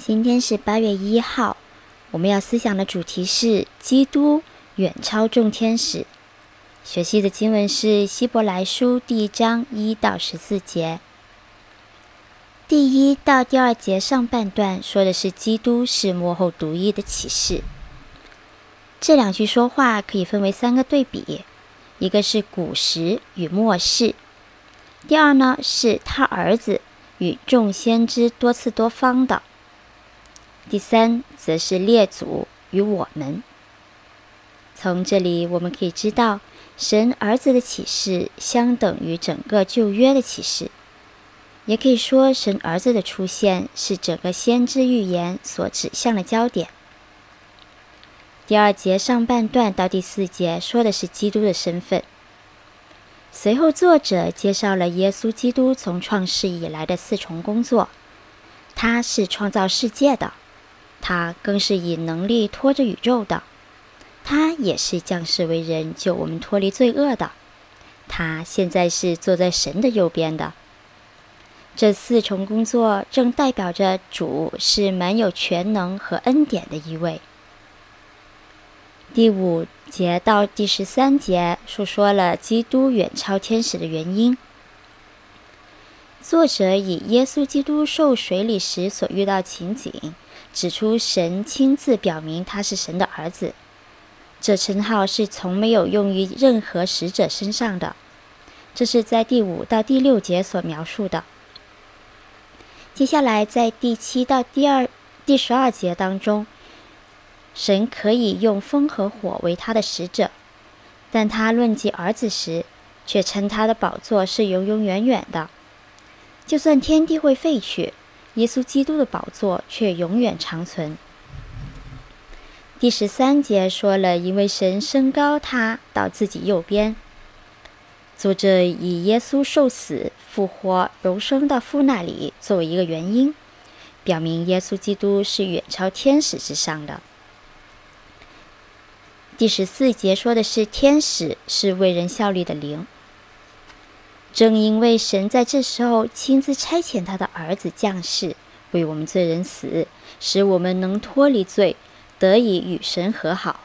今天是8月1号，我们要思想的主题是基督远超众天使。学习的经文是希伯来书1章1到14节。第1到第2节上半段说的是基督是末后独一的启示。这两句说话可以分为3个对比，一个是古时与末世，第二呢是他儿子与众先知多次多方的，第3则是列祖与我们。从这里我们可以知道，神儿子的启示相等于整个旧约的启示，也可以说神儿子的出现是整个先知预言所指向的焦点。第2节上半段到第4节说的是基督的身份，随后作者介绍了耶稣基督从创世以来的4重工作。他是创造世界的，他更是以能力托着宇宙的，他也是降世为人救我们脱离罪恶的，他现在是坐在神的右边的。这4重工作正代表着主是满有全能和恩典的一位。第5节到第13节述说了基督远超天使的原因。作者以耶稣基督受水礼时所遇到情景，指出神亲自表明他是神的儿子，这称号是从没有用于任何使者身上的，这是在第5到第6节所描述的。接下来在第7到第12节当中，神可以用风和火为他的使者，但他论及儿子时，却称他的宝座是永永远远的。就算天地会废去，耶稣基督的宝座却永远长存。第13节说了，因为神升高他到自己右边。作者以耶稣受死、复活、荣升到父那里作为一个原因，表明耶稣基督是远超天使之上的。第14节说的是天使是为人效力的灵。正因为神在这时候亲自差遣他的儿子降世，为我们罪人死，使我们能脱离罪，得以与神和好，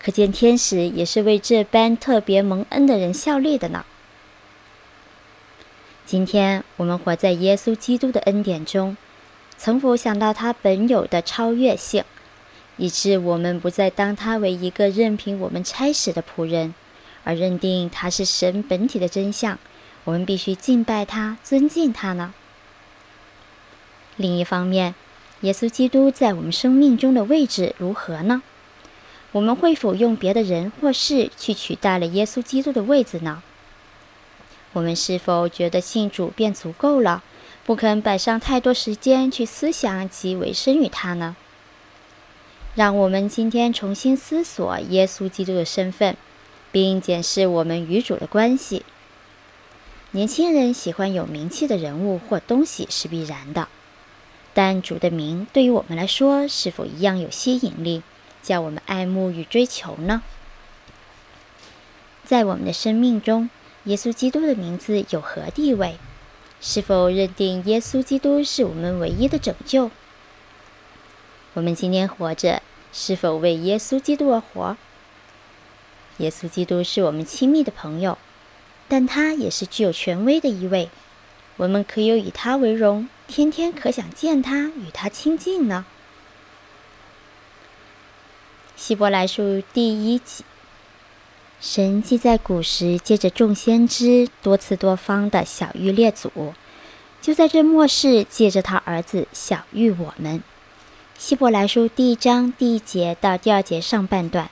可见天使也是为这般特别蒙恩的人效力的呢。今天我们活在耶稣基督的恩典中，曾否想到他本有的超越性，以致我们不再当他为一个任凭我们差使的仆人，而认定他是神本体的真相，我们必须敬拜他、尊敬他呢？另一方面，耶稣基督在我们生命中的位置如何呢？我们会否用别的人或事去取代了耶稣基督的位置呢？我们是否觉得信主便足够了，不肯摆上太多时间去思想及委身于他呢？让我们今天重新思索耶稣基督的身份，并检视我们与主的关系。年轻人喜欢有名气的人物或东西是必然的，但主的名对于我们来说是否一样有吸引力，叫我们爱慕与追求呢？在我们的生命中，耶稣基督的名字有何地位？是否认定耶稣基督是我们唯一的拯救？我们今天活着，是否为耶稣基督而活？耶稣基督是我们亲密的朋友，但他也是具有权威的一位，我们可有以他为荣，天天可想见他，与他亲近呢？希伯来书第1节，神既在古时借着众先知多次多方的晓谕列祖，就在这末世借着他儿子晓谕我们。希伯来书第1章第1节到第2节上半段。